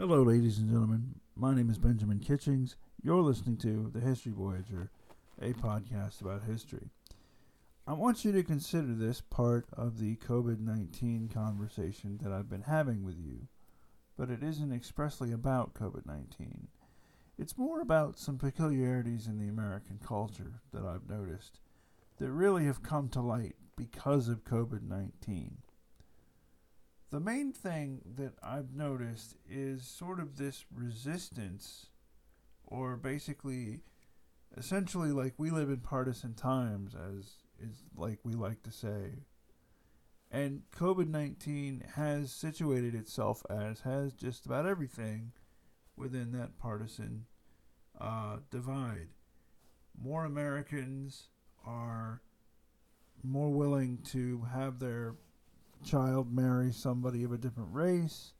Hello, ladies and gentlemen. My name is Benjamin Kitchings. You're listening to The History Voyager, a podcast about history. I want you to consider this part of the COVID-19 conversation that I've been having with you, but it isn't expressly about COVID-19. It's more about some peculiarities in the American culture that I've noticed that really have come to light because of COVID-19. The main thing that I've noticed is sort of this resistance, or basically, essentially, like we live in partisan times, as is like we like to say. And COVID-19 has situated itself, as has just about everything, within that partisan divide. More Americans are more willing to have their child marry somebody of a different race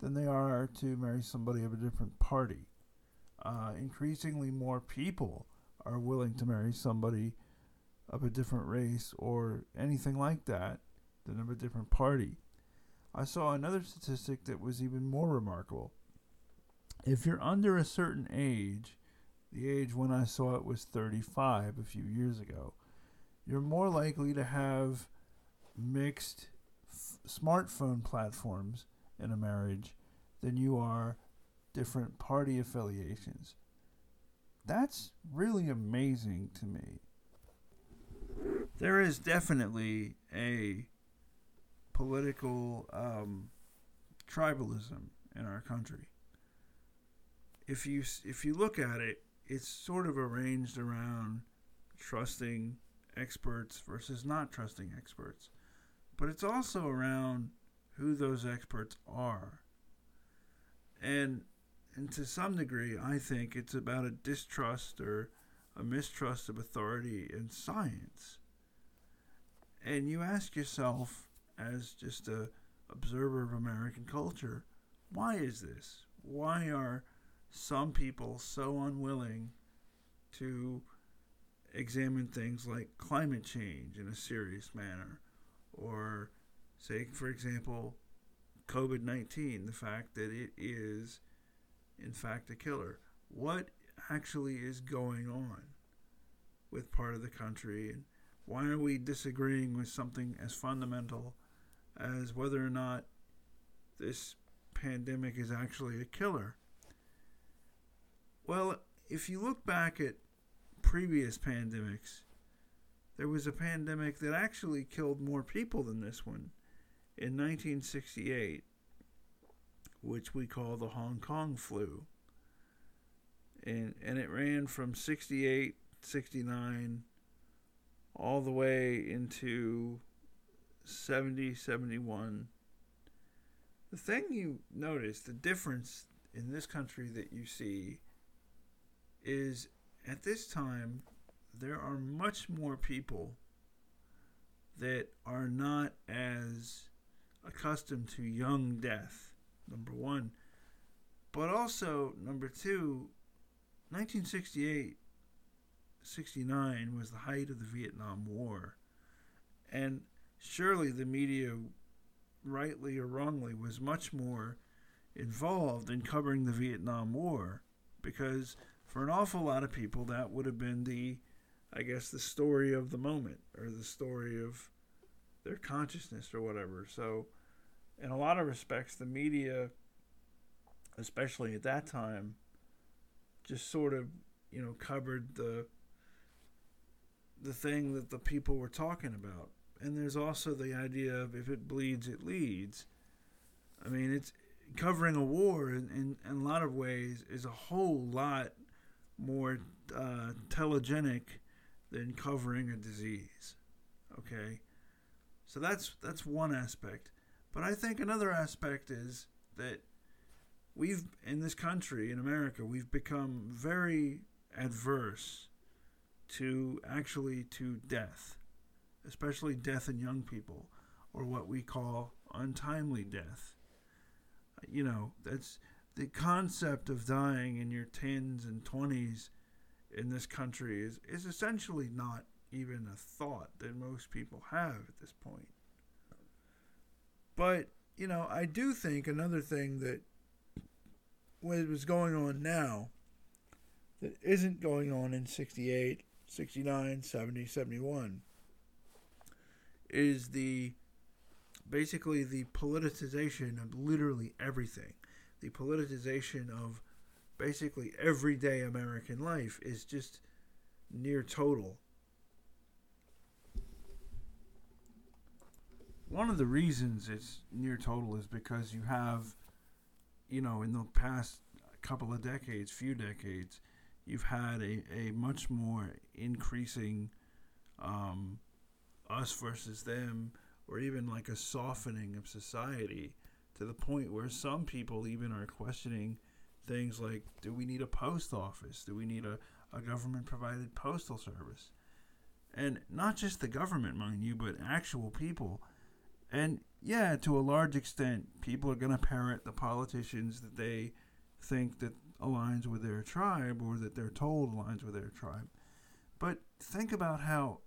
than they are to marry somebody of a different party. Increasingly more people are willing to marry somebody of a different race or anything like that than of a different party. I saw another statistic that was even more remarkable. If you're under a certain age, the age when I saw it was 35 a few years ago, you're more likely to have mixed smartphone platforms in a marriage than you are different party affiliations. That's really amazing to me. There is definitely a political tribalism in our country. If you look at it, it's sort of arranged around trusting experts versus not trusting experts. But it's also around who those experts are. And to some degree, I think it's about a distrust or a mistrust of authority and science. And you ask yourself, as just an observer of American culture, why is this? Why are some people so unwilling to examine things like climate change in a serious manner? Or, say, for example, COVID-19, the fact that it is, in fact, a killer. What actually is going on with part of the country? And why are we disagreeing with something as fundamental as whether or not this pandemic is actually a killer? Well, if you look back at previous pandemics, there was a pandemic that actually killed more people than this one in 1968, which we call the Hong Kong flu. And it ran from 68, 69, all the way into 70, 71. The thing you notice, the difference in this country that you see, is at this time, there are much more people that are not as accustomed to young death, number one. But also, number two, 1968, 69 was the height of the Vietnam War. And surely the media, rightly or wrongly, was much more involved in covering the Vietnam War, because for an awful lot of people, that would have been the story of the moment, or the story of their consciousness or whatever. So in a lot of respects, the media, especially at that time, just sort of, covered the thing that the people were talking about. And there's also the idea of if it bleeds, it leads. I mean, it's covering a war in a lot of ways is a whole lot more telegenic than covering a disease, okay? So that's one aspect. But I think another aspect is that we've, in this country, in America, we've become very adverse to death, especially death in young people, or what we call untimely death. That's the concept of dying in your 10s and 20s in this country is essentially not even a thought that most people have at this point. But, I do think another thing that what was going on now that isn't going on in 68, 69, 70, 71 is the basically the politicization of literally everything. The politicization of basically everyday American life is just near total. One of the reasons it's near total is because you have, you know, in the past couple of decades, few decades, you've had a much more increasing us versus them, or even like a softening of society to the point where some people even are questioning things like, do we need a post office? Do we need a government-provided postal service? And not just the government, mind you, but actual people. And yeah, to a large extent, people are going to parrot the politicians that they think that aligns with their tribe or that they're told aligns with their tribe. But think about how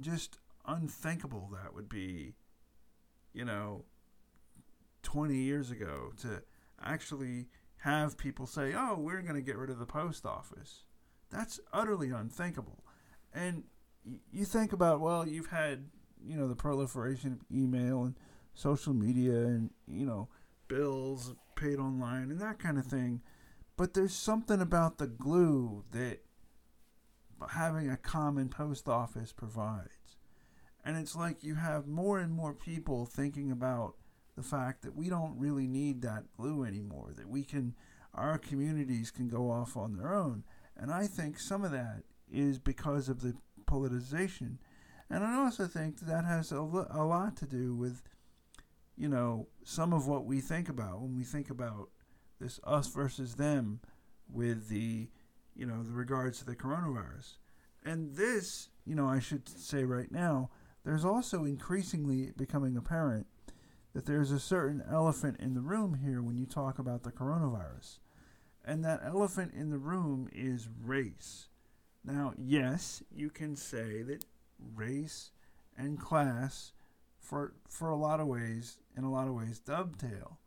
just unthinkable that would be, you know, 20 years ago to actually have people say, oh, we're going to get rid of the post office. That's utterly unthinkable. And you think about, well, you've had, you know, the proliferation of email and social media and, you know, bills paid online and that kind of thing. But there's something about the glue that having a common post office provides. And it's like you have more and more people thinking about the fact that we don't really need that glue anymore, that we can, our communities can go off on their own. And I think some of that is because of the politicization. And I also think that has a lot to do with, you know, some of what we think about when we think about this us versus them with the, you know, the regards to the coronavirus. And this, you know, I should say right now, there's also increasingly becoming apparent that there's a certain elephant in the room here when you talk about the coronavirus. And that elephant in the room is race. Now, yes, you can say that race and class for a lot of ways, in a lot of ways, dovetail.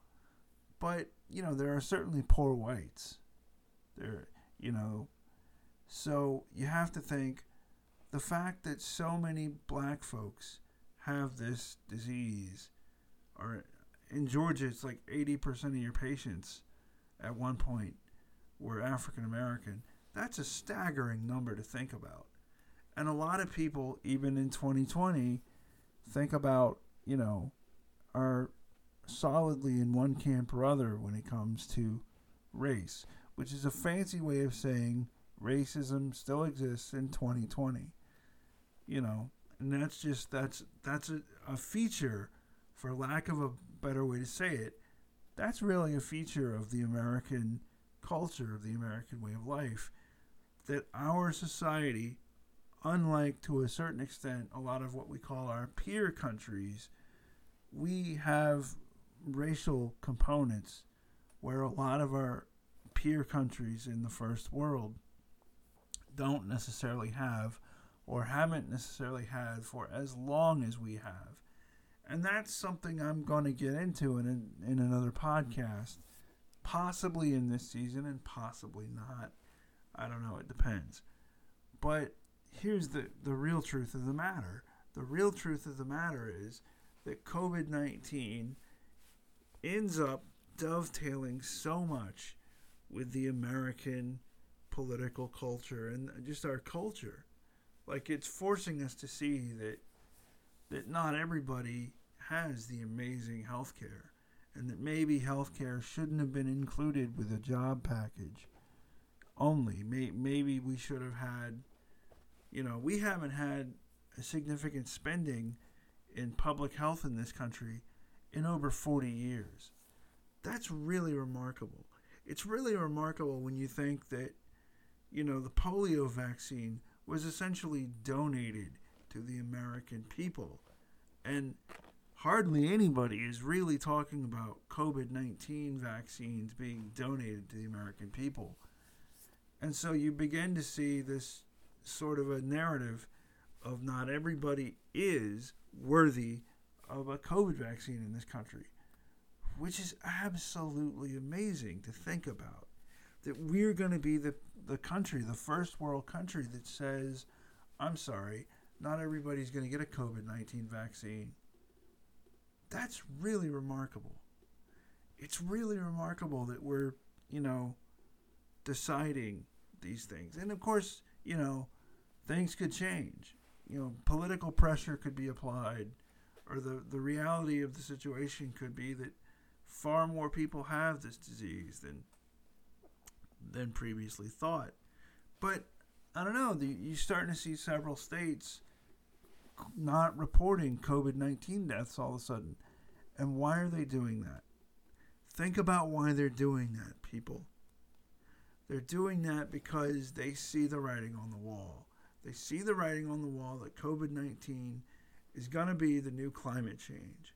But, you know, there are certainly poor whites. There, you know, so you have to think the fact that so many black folks have this disease, or in Georgia, it's like 80% of your patients at one point were African American. That's a staggering number to think about. And a lot of people, even in 2020, think about, you know, are solidly in one camp or other when it comes to race, which is a fancy way of saying racism still exists in 2020. You know, and that's just, that's a feature, for lack of a better way to say it, that's really a feature of the American culture, of the American way of life, that our society, unlike, to a certain extent, a lot of what we call our peer countries, we have racial components where a lot of our peer countries in the first world don't necessarily have or haven't necessarily had for as long as we have. And that's something I'm going to get into in another podcast, possibly in this season and possibly not. I don't know. It depends. But here's the real truth of the matter. The real truth of the matter is that COVID-19 ends up dovetailing so much with the American political culture and just our culture. Like, it's forcing us to see that not everybody has the amazing health care, and that maybe health care shouldn't have been included with a job package only. Maybe we should have had, you know, we haven't had a significant spending in public health in this country in over 40 years. That's really remarkable. It's really remarkable when you think that, you know, the polio vaccine was essentially donated to the American people. And hardly anybody is really talking about COVID-19 vaccines being donated to the American people. And so you begin to see this sort of a narrative of not everybody is worthy of a COVID vaccine in this country. which is absolutely amazing to think about, that we're going to be the country, the first world country that says, I'm sorry, not everybody's going to get a COVID-19 vaccine. That's really remarkable. It's really remarkable that we're, you know, deciding these things. And of course, you know, things could change. You know, political pressure could be applied, or the reality of the situation could be that far more people have this disease than previously thought. But I don't know, you're starting to see several states not reporting COVID-19 deaths all of a sudden. And why are they doing that? Think about why they're doing that, people. They're doing that because they see the writing on the wall. They see the writing on the wall that COVID-19 is going to be the new climate change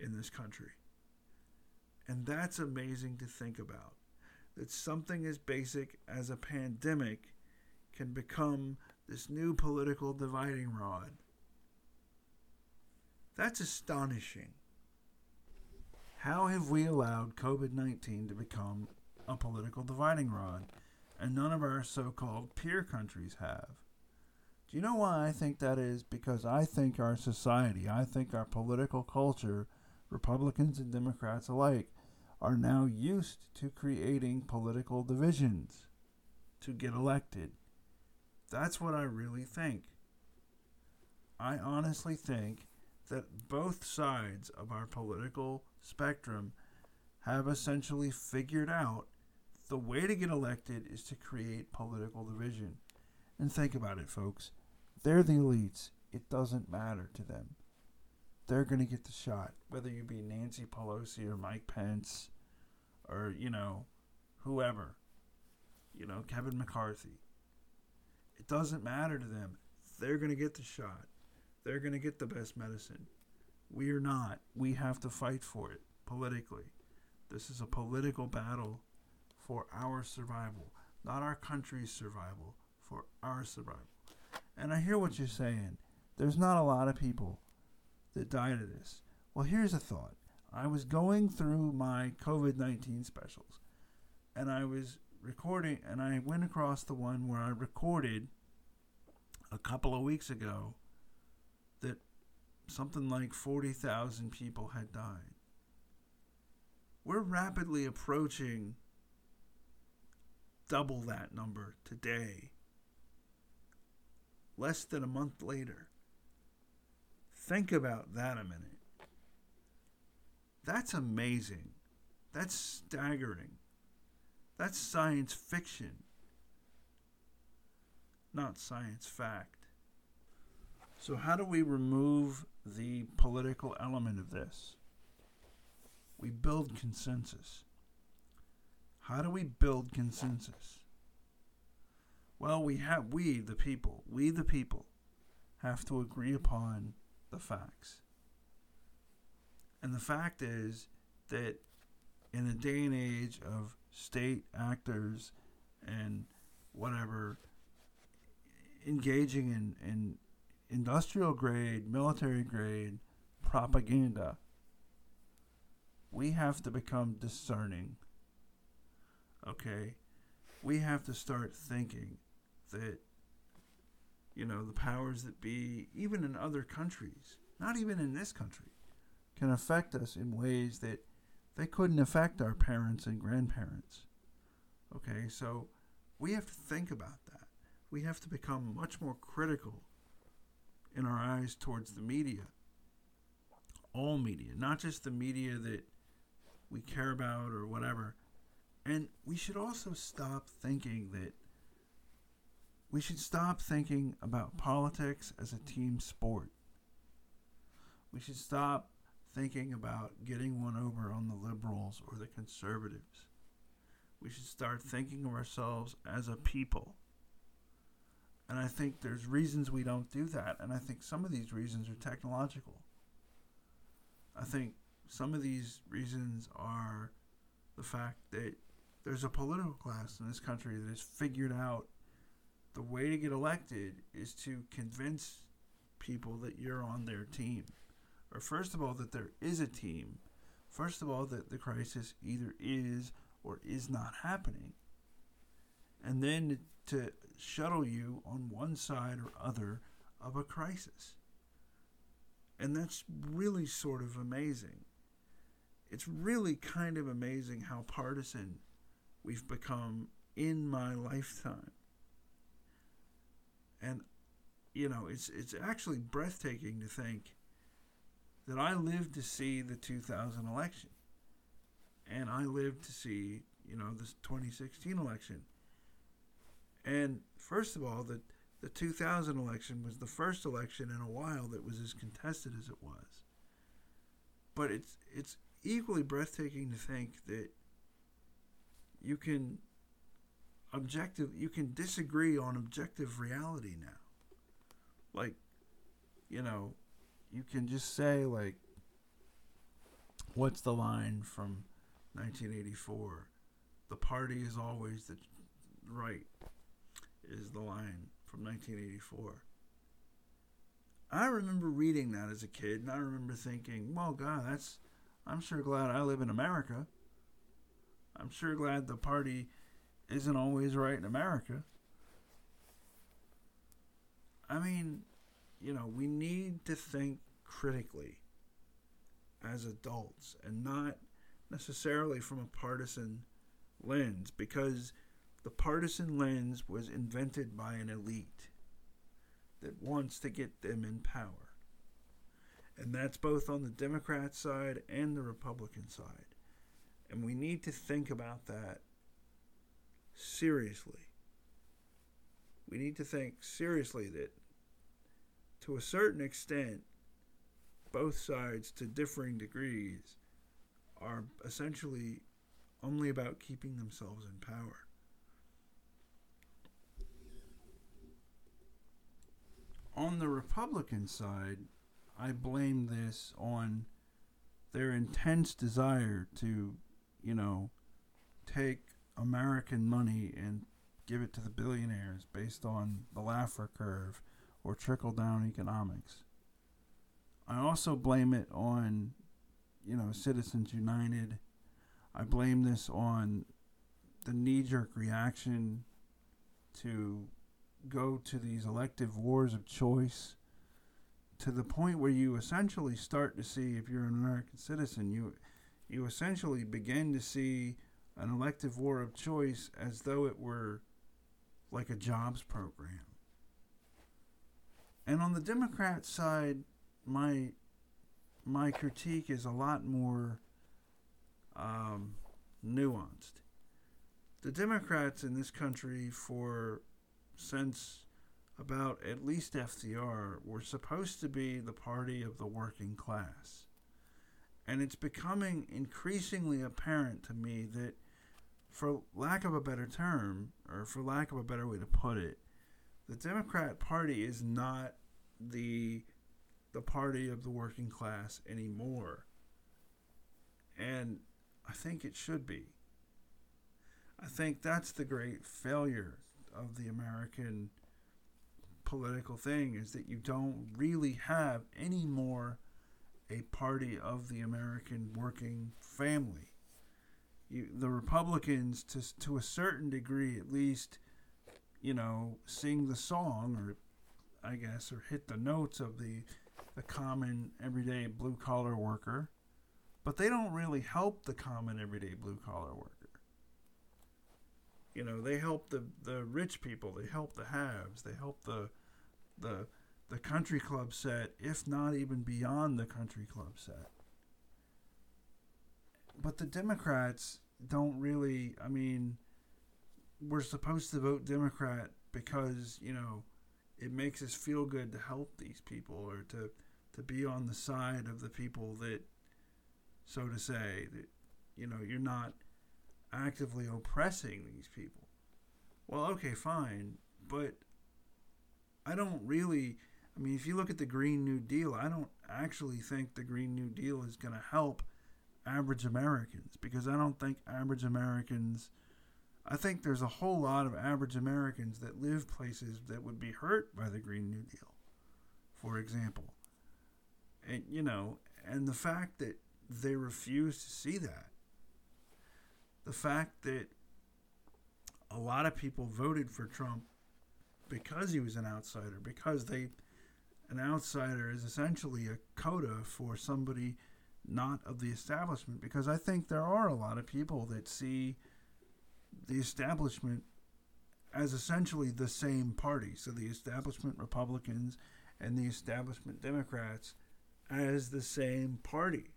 in this country. And that's amazing to think about. That something as basic as a pandemic can become this new political dividing rod. That's astonishing. How have we allowed COVID-19 to become a political dividing rod, and none of our so-called peer countries have? Do you know why I think that is? Because I think our society, I think our political culture, Republicans and Democrats alike, are now used to creating political divisions to get elected. That's what I really think. I honestly think that both sides of our political spectrum have essentially figured out the way to get elected is to create political division. And think about it, folks. They're the elites. It doesn't matter to them. They're going to get the shot, whether you be Nancy Pelosi or Mike Pence or, you know, whoever, you know, Kevin McCarthy. It doesn't matter to them. They're going to get the shot. They're going to get the best medicine. We are not. We have to fight for it politically. This is a political battle for our survival, not our country's survival, for our survival. And I hear what you're saying. There's not a lot of people that died of this. Well, here's a thought. I was going through my COVID-19 specials, and I was recording, and I went across the one where I recorded a couple of weeks ago that something like 40,000 people had died. We're rapidly approaching double that number today, less than a month later. Think about that a minute. That's amazing. That's staggering. That's science fiction, not science fact. So how do we remove the political element of this? We build consensus. How do we build consensus? Well, we the people, have to agree upon the facts. And the fact is that in a day and age of state actors and whatever engaging in industrial grade, military grade propaganda, we have to become discerning. Okay? We have to start thinking that, you know, the powers that be, even in other countries, not even in this country, can affect us in ways that they couldn't affect our parents and grandparents. Okay, so we have to think about that. We have to become much more critical in our eyes towards the media. All media, not just the media that we care about or whatever. And we should also stop thinking that we should stop thinking about politics as a team sport. We should stop thinking about getting one over on the liberals or the conservatives. We should start thinking of ourselves as a people. And I think there's reasons we don't do that. And I think some of these reasons are technological. I think some of these reasons are the fact that there's a political class in this country that has figured out the way to get elected is to convince people that you're on their team. Or first of all, that there is a team, First of all, that the crisis either is or is not happening. And then to shuttle you on one side or other of a crisis. And that's really sort of amazing. It's really kind of amazing how partisan we've become in my lifetime. And, you know, it's actually breathtaking to think that I lived to see the 2000 election. And I lived to see, you know, this 2016 election. And first of all, the 2000 election was the first election in a while that was as contested as it was. But it's equally breathtaking to think that you can disagree on objective reality now. Like, you know, you can just say, like, what's the line from 1984? The party is always the right, is the line from 1984. I remember reading that as a kid, and I remember thinking, well, God, I'm sure glad I live in America. I'm sure glad the party isn't always right in America. I mean, you know, we need to think critically as adults and not necessarily from a partisan lens, because the partisan lens was invented by an elite that wants to get them in power. And that's both on the Democrat side and the Republican side. And we need to think about that seriously. We need to think seriously that, to a certain extent, both sides, to differing degrees, are essentially only about keeping themselves in power. On the Republican side, I blame this on their intense desire to, you know, take American money and give it to the billionaires based on the Laffer curve or trickle-down economics. I also blame it on, you know, Citizens United. I blame this on the knee-jerk reaction to go to these elective wars of choice, to the point where you essentially start to see, if you're an American citizen, you essentially begin to see an elective war of choice as though it were like a jobs program. And on the Democrat side, my critique is a lot more nuanced. The Democrats in this country since about at least FDR were supposed to be the party of the working class. And it's becoming increasingly apparent to me that, for lack of a better term, or for lack of a better way to put it, the Democrat Party is not the party of the working class anymore. And I think it should be. I think that's the great failure of the American political thing, is that you don't really have any more a party of the American working family. The Republicans, to a certain degree at least, you know, sing the song, or I guess, or hit the notes of the common everyday blue collar worker, but they don't really help the common everyday blue collar worker. You know, they help the rich people, they help the haves, they help the country club set, if not even beyond the country club set. But the Democrats don't really, I mean, we're supposed to vote Democrat because, you know, it makes us feel good to help these people, or to be on the side of the people that, so to say, that, you know, you're not actively oppressing these people. Well, okay, fine, but I don't really, I mean, if you look at the Green New Deal, I don't actually think the Green New Deal is going to help average Americans, because I don't think average Americans, I think there's a whole lot of average Americans that live places that would be hurt by the Green New Deal, for example. And, you know, and the fact that they refuse to see that. The fact that a lot of people voted for Trump because he was an outsider, because an outsider is essentially a coda for somebody not of the establishment, because I think there are a lot of people that see the establishment as essentially the same party. So the establishment Republicans and the establishment Democrats as the same party.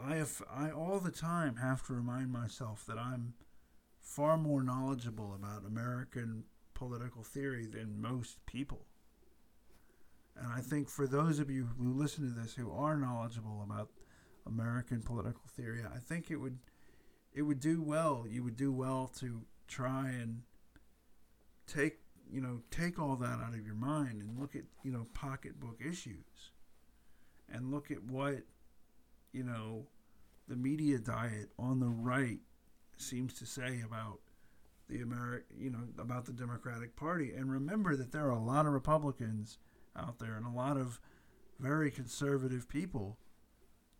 I all the time have to remind myself that I'm far more knowledgeable about American political theory than most people. And I think for those of you who listen to this who are knowledgeable about American political theory, I think it would do well. You would do well to try and take all that out of your mind and look at, pocketbook issues and look at what, the media diet on the right seems to say about about the Democratic Party. And remember that there are a lot of Republicans out there and a lot of very conservative people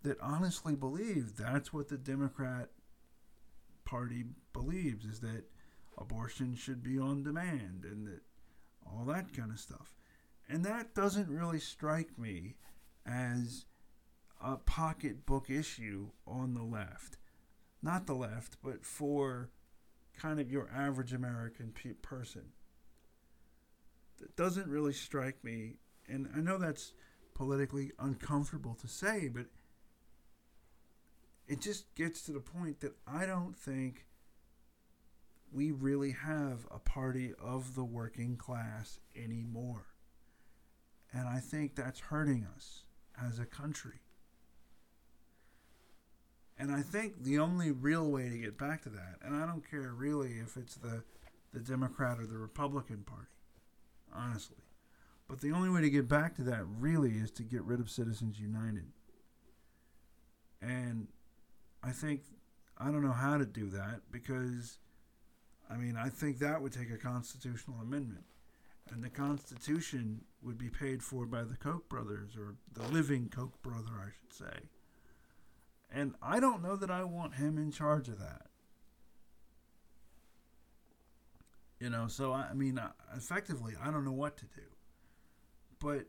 that honestly believe that's what the Democrat Party believes, is that abortion should be on demand and that all that kind of stuff. And that doesn't really strike me as a pocketbook issue on the left. Not the left, but for kind of your average American person. It doesn't really strike me, and I know that's politically uncomfortable to say, but it just gets to the point that I don't think we really have a party of the working class anymore. And I think that's hurting us as a country. And I think the only real way to get back to that, and I don't care really if it's the Democrat or the Republican Party, honestly. But the only way to get back to that really is to get rid of Citizens United. And I think, I don't know how to do that because, I think that would take a constitutional amendment. And the Constitution would be paid for by the Koch brothers, or the living Koch brother, I should say. And I don't know that I want him in charge of that. So effectively, I don't know what to do. But,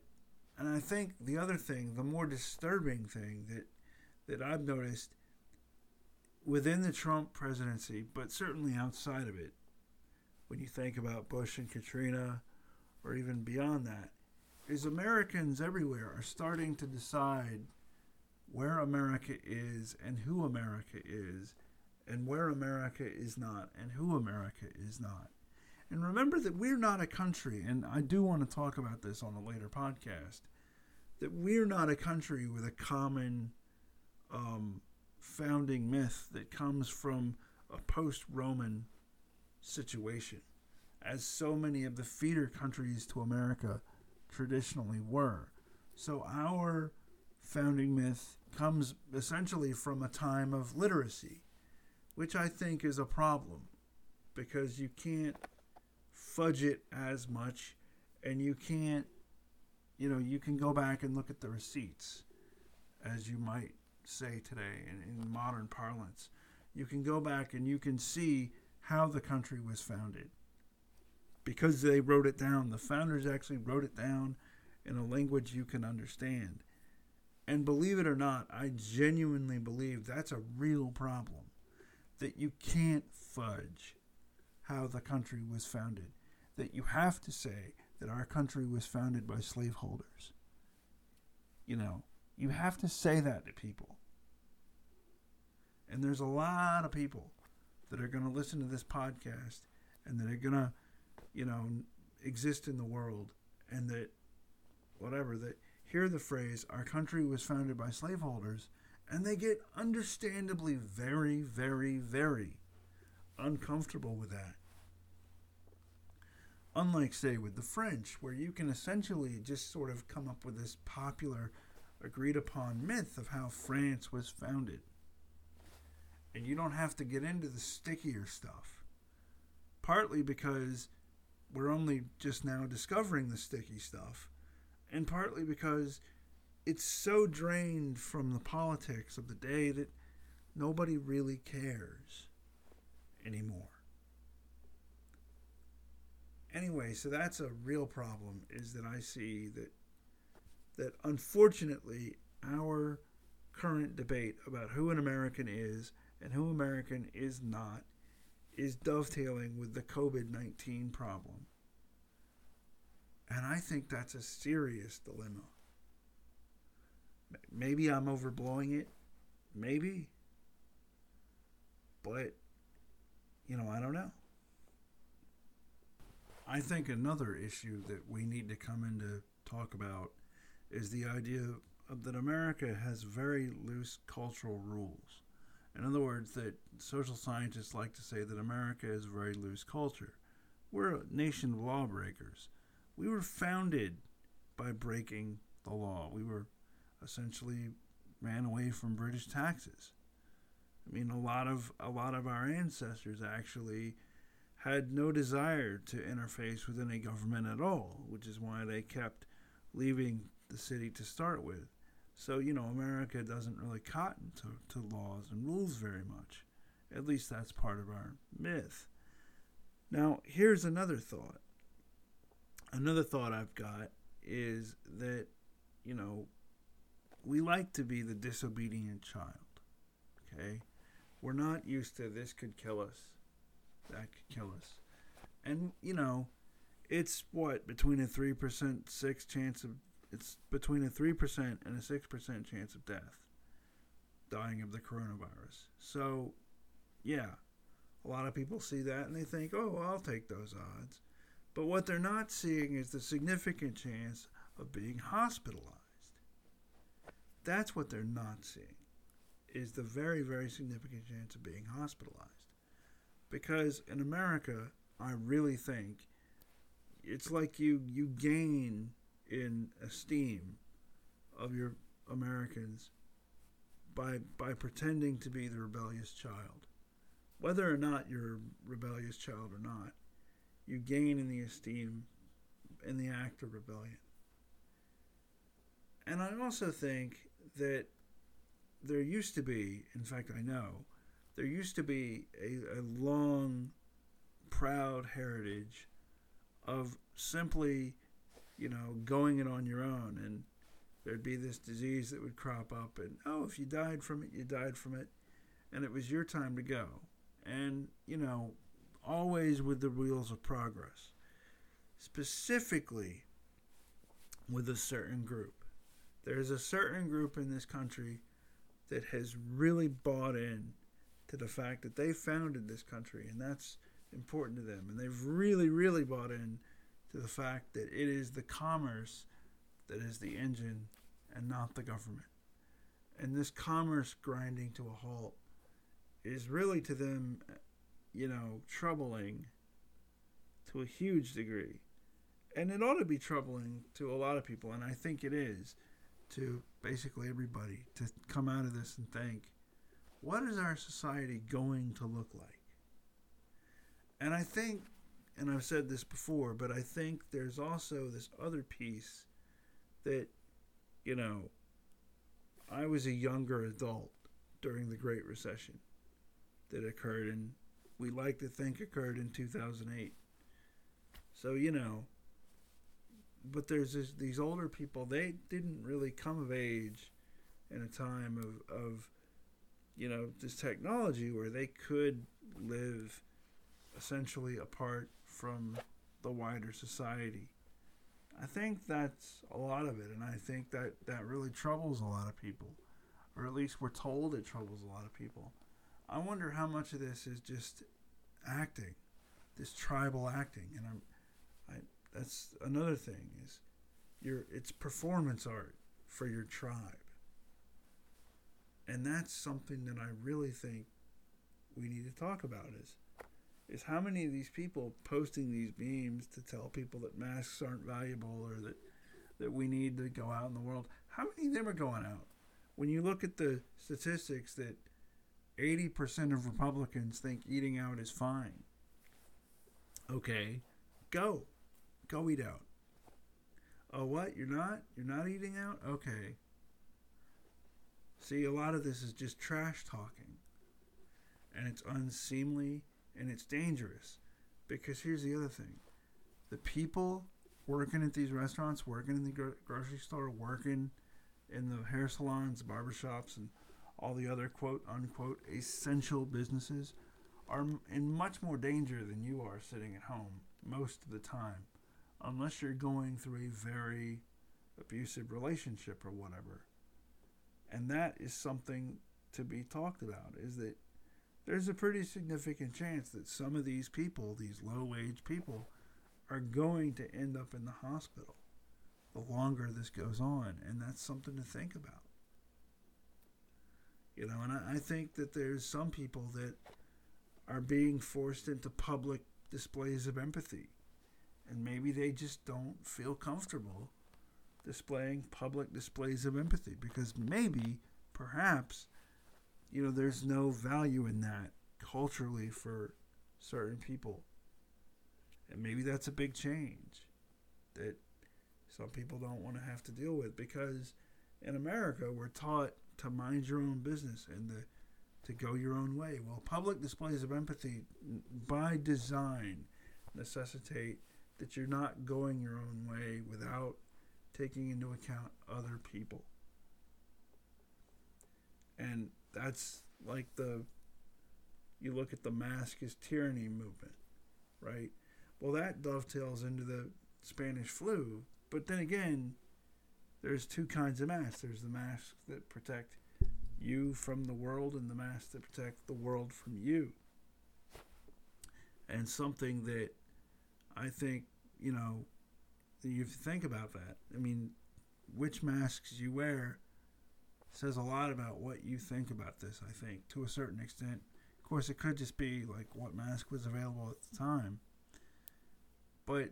and I think the other thing, the more disturbing thing that I've noticed within the Trump presidency, but certainly outside of it, when you think about Bush and Katrina, or even beyond that, is Americans everywhere are starting to decide where America is and who America is, and where America is not and who America is not. And remember that we're not a country, and I do want to talk about this on a later podcast, that we're not a country with a common founding myth that comes from a post-Roman situation, as so many of the feeder countries to America traditionally were. So our founding myth comes essentially from a time of literacy, which I think is a problem because you can't fudge it as much, and you can't, you can go back and look at the receipts, as you might say today in modern parlance. You can go back and you can see how the country was founded because they wrote it down. The founders actually wrote it down in a language you can understand. And believe it or not, I genuinely believe that's a real problem, that you can't fudge how the country was founded, that you have to say that our country was founded by slaveholders. You have to say that to people. And there's a lot of people that are going to listen to this podcast and that are going to, exist in the world and that hear the phrase, our country was founded by slaveholders, and they get understandably very, very, very uncomfortable with that. Unlike, say, with the French, where you can essentially just sort of come up with this popular, agreed-upon myth of how France was founded. And you don't have to get into the stickier stuff. Partly because we're only just now discovering the sticky stuff, and partly because it's so drained from the politics of the day that nobody really cares anymore. Anyway, so that's a real problem, is that I see that unfortunately our current debate about who an American is and who American is not is dovetailing with the COVID-19 problem. And I think that's a serious dilemma. Maybe I'm overblowing it. Maybe. But, I don't know. I think another issue that we need to come in to talk about is the idea of that America has very loose cultural rules. In other words, that social scientists like to say that America is a very loose culture. We're a nation of lawbreakers. We were founded by breaking the law. We were essentially ran away from British taxes. I mean, a lot of our ancestors actually had no desire to interface with any government at all, which is why they kept leaving the city to start with. So, America doesn't really cotton to laws and rules very much. At least that's part of our myth. Now, here's another thought. Another thought I've got is that, we like to be the disobedient child, okay? We're not used to this could kill us. That could kill us. And, it's between a 3% it's between a 3% and a 6% chance of death, dying of the coronavirus. So, yeah, a lot of people see that and they think, oh, well, I'll take those odds. But what they're not seeing is the significant chance of being hospitalized. That's what they're not seeing, is the very, very significant chance of being hospitalized. Because in America, I really think it's like you gain in esteem of your Americans by pretending to be the rebellious child. Whether or not you're a rebellious child or not, you gain in the esteem in the act of rebellion. And I also think that there used to be, in fact I know, there used to be a long, proud heritage of simply, going it on your own. And there'd be this disease that would crop up. And, if you died from it, you died from it. And it was your time to go. And, always with the wheels of progress. Specifically with a certain group. There's a certain group in this country that has really bought in to the fact that they founded this country, and that's important to them. And they've really, really bought in to the fact that it is the commerce that is the engine and not the government. And this commerce grinding to a halt is really to them, troubling to a huge degree. And it ought to be troubling to a lot of people, and I think it is, to basically everybody, to come out of this and think, what is our society going to look like? And I think, and I've said this before, but I think there's also this other piece that, I was a younger adult during the Great Recession that occurred, and we like to think occurred in 2008. So, but there's these older people, they didn't really come of age in a time of this technology where they could live essentially apart from the wider society. I think that's a lot of it, and I think that really troubles a lot of people, or at least we're told it troubles a lot of people. I wonder how much of this is just acting, this tribal acting, and that's another thing is it's performance art for your tribe. And that's something that I really think we need to talk about is how many of these people posting these memes to tell people that masks aren't valuable or that we need to go out in the world, how many of them are going out? When you look at the statistics that 80% of Republicans think eating out is fine. Okay, go. Go eat out. Oh, what? You're not? You're not eating out? Okay, See, a lot of this is just trash talking. And it's unseemly and it's dangerous. Because here's the other thing. The people working at these restaurants, working in the grocery store, working in the hair salons, barbershops, and all the other quote-unquote essential businesses are in much more danger than you are sitting at home most of the time, unless you're going through a very abusive relationship or whatever. And that is something to be talked about, is that there's a pretty significant chance that some of these people, these low-wage people, are going to end up in the hospital the longer this goes on, and that's something to think about. You know, and I think that there's some people that are being forced into public displays of empathy, and maybe they just don't feel comfortable displaying public displays of empathy because maybe, perhaps, you know, there's no value in that culturally for certain people. And maybe that's a big change that some people don't want to have to deal with, because in America we're taught to mind your own business and to go your own way. Well, public displays of empathy by design necessitate that you're not going your own way without taking into account other people. And that's like you look at the mask is tyranny movement, right? Well, that dovetails into the Spanish flu. But then again, there's two kinds of masks. There's the masks that protect you from the world and the masks that protect the world from you. And something that I think, you know, you think about that. I mean, which masks you wear says a lot about what you think about this, I think, to a certain extent. Of course, it could just be like what mask was available at the time. But,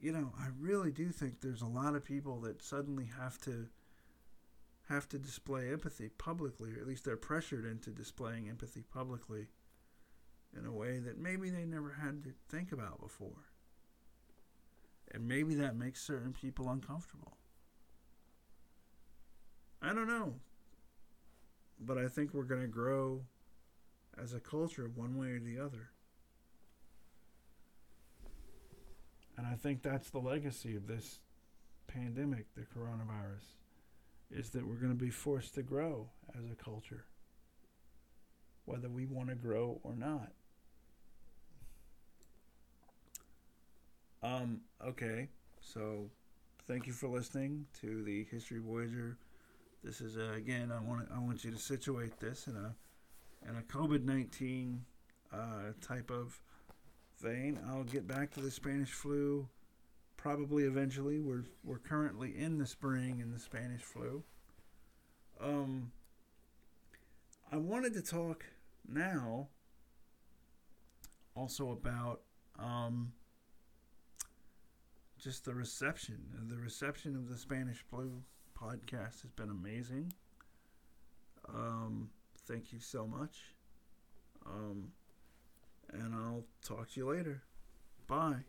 you know, I really do think there's a lot of people that suddenly have to display empathy publicly, or at least they're pressured into displaying empathy publicly in a way that maybe they never had to think about before. And maybe that makes certain people uncomfortable. I don't know. But I think we're going to grow as a culture one way or the other. And I think that's the legacy of this pandemic, the coronavirus, is that we're going to be forced to grow as a culture, whether we want to grow or not. Okay, so thank you for listening to the History Voyager. This is, again, I want you to situate this in a COVID-19 type of vein. I'll get back to the Spanish flu probably eventually. We're currently in the spring in the Spanish flu. I wanted to talk now also about just the reception. The reception of the Spanish flu podcast has been amazing. Thank you so much. And I'll talk to you later. Bye.